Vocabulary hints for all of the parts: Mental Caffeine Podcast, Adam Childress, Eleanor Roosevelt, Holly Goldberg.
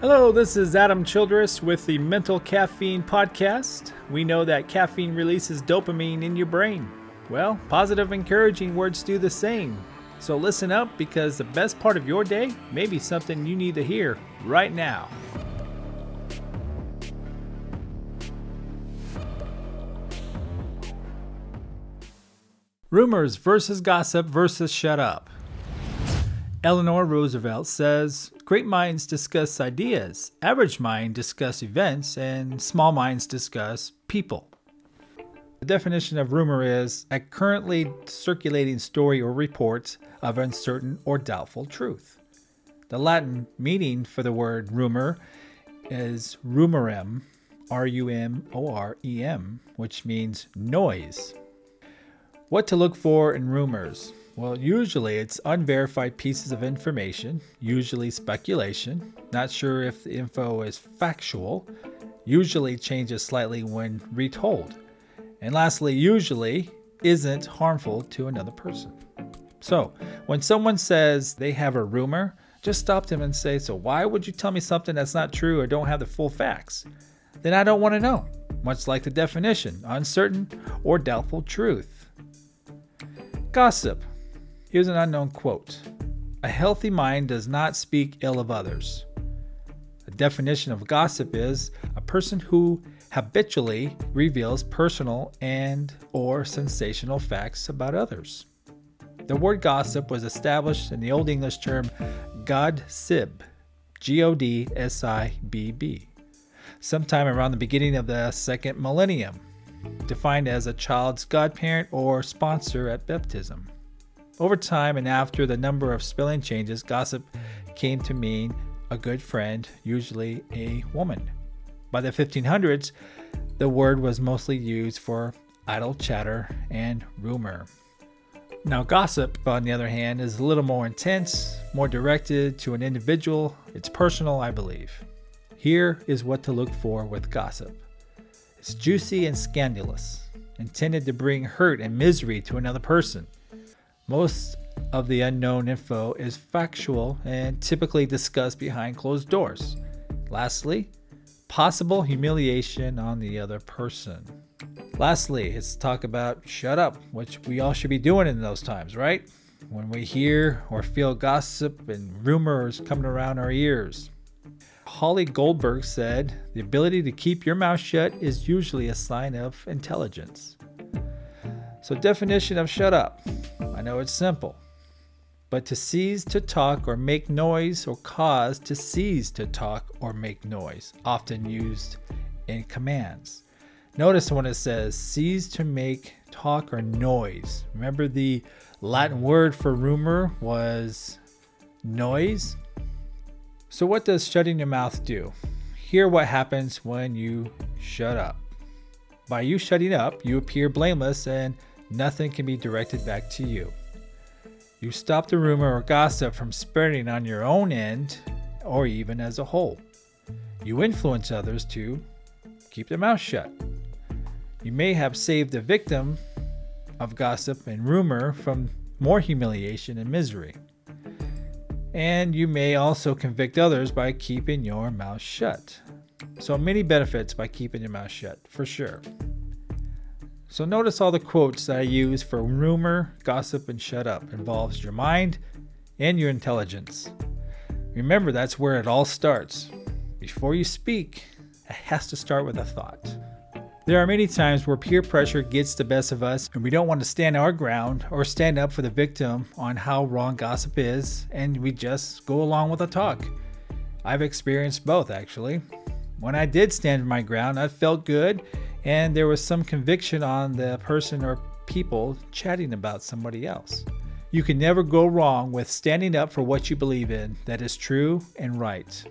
Hello, this is Adam Childress with the Mental Caffeine Podcast. We know that caffeine releases dopamine in your brain. Well, positive, encouraging words do the same. So listen up, because the best part of your day may be something you need to hear right now. Rumors versus gossip versus shut up. Eleanor Roosevelt says, "Great minds discuss ideas, average minds discuss events, and small minds discuss people." The definition of rumor is a currently circulating story or report of uncertain or doubtful truth. The Latin meaning for the word rumor is rumorem, rumorem, which means noise. What to look for in rumors? Well, usually it's unverified pieces of information, usually speculation, not sure if the info is factual, usually changes slightly when retold, and lastly, usually isn't harmful to another person. So, when someone says they have a rumor, just stop them and say, "So why would you tell me something that's not true or don't have the full facts? Then I don't want to know," much like the definition, uncertain or doubtful truth. Gossip. Here's an unknown quote. "A healthy mind does not speak ill of others." The definition of gossip is a person who habitually reveals personal and or sensational facts about others. The word gossip was established in the Old English term godsib, G-O-D-S-I-B-B, sometime around the beginning of the second millennium, defined as a child's godparent or sponsor at baptism. Over time and after the number of spelling changes, gossip came to mean a good friend, usually a woman. By the 1500s, the word was mostly used for idle chatter and rumor. Now, gossip, on the other hand, is a little more intense, more directed to an individual. It's personal, I believe. Here is what to look for with gossip. It's juicy and scandalous, intended to bring hurt and misery to another person. Most of the unknown info is factual and typically discussed behind closed doors. Lastly, possible humiliation on the other person. Lastly, it's talk about shut up, which we all should be doing in those times, right? When we hear or feel gossip and rumors coming around our ears. Holly Goldberg said, "The ability to keep your mouth shut is usually a sign of intelligence." So, definition of shut up. I know it's simple, but to cease to talk or make noise, or cause to cease to talk or make noise, often used in commands. Notice when it says cease to make talk or noise. Remember, the Latin word for rumor was noise. So what does shutting your mouth do? Hear what happens when you shut up. By you shutting up, you appear blameless and nothing can be directed back to you. You stop the rumor or gossip from spreading on your own end or even as a whole. You influence others to keep their mouth shut. You may have saved the victim of gossip and rumor from more humiliation and misery. And you may also convict others by keeping your mouth shut. So many benefits by keeping your mouth shut, for sure. So notice all the quotes that I use for rumor, gossip, and shut up involves your mind and your intelligence. Remember, that's where it all starts. Before you speak, it has to start with a thought. There are many times where peer pressure gets the best of us and we don't want to stand our ground or stand up for the victim on how wrong gossip is, and we just go along with the talk. I've experienced both, actually. When I did stand my ground, I felt good and there was some conviction on the person or people chatting about somebody else. You can never go wrong with standing up for what you believe in that is true and right.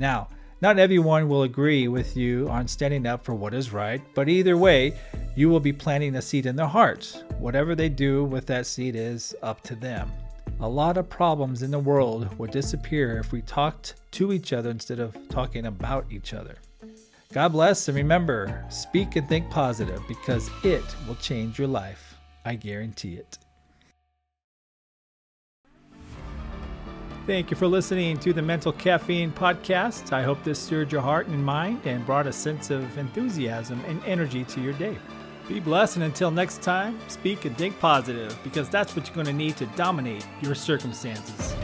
Now, not everyone will agree with you on standing up for what is right, but either way, you will be planting a seed in their hearts. Whatever they do with that seed is up to them. A lot of problems in the world would disappear if we talked to each other instead of talking about each other. God bless, and remember, speak and think positive, because it will change your life. I guarantee it. Thank you for listening to the Mental Caffeine Podcast. I hope this stirred your heart and mind and brought a sense of enthusiasm and energy to your day. Be blessed, and until next time, speak and think positive, because that's what you're going to need to dominate your circumstances.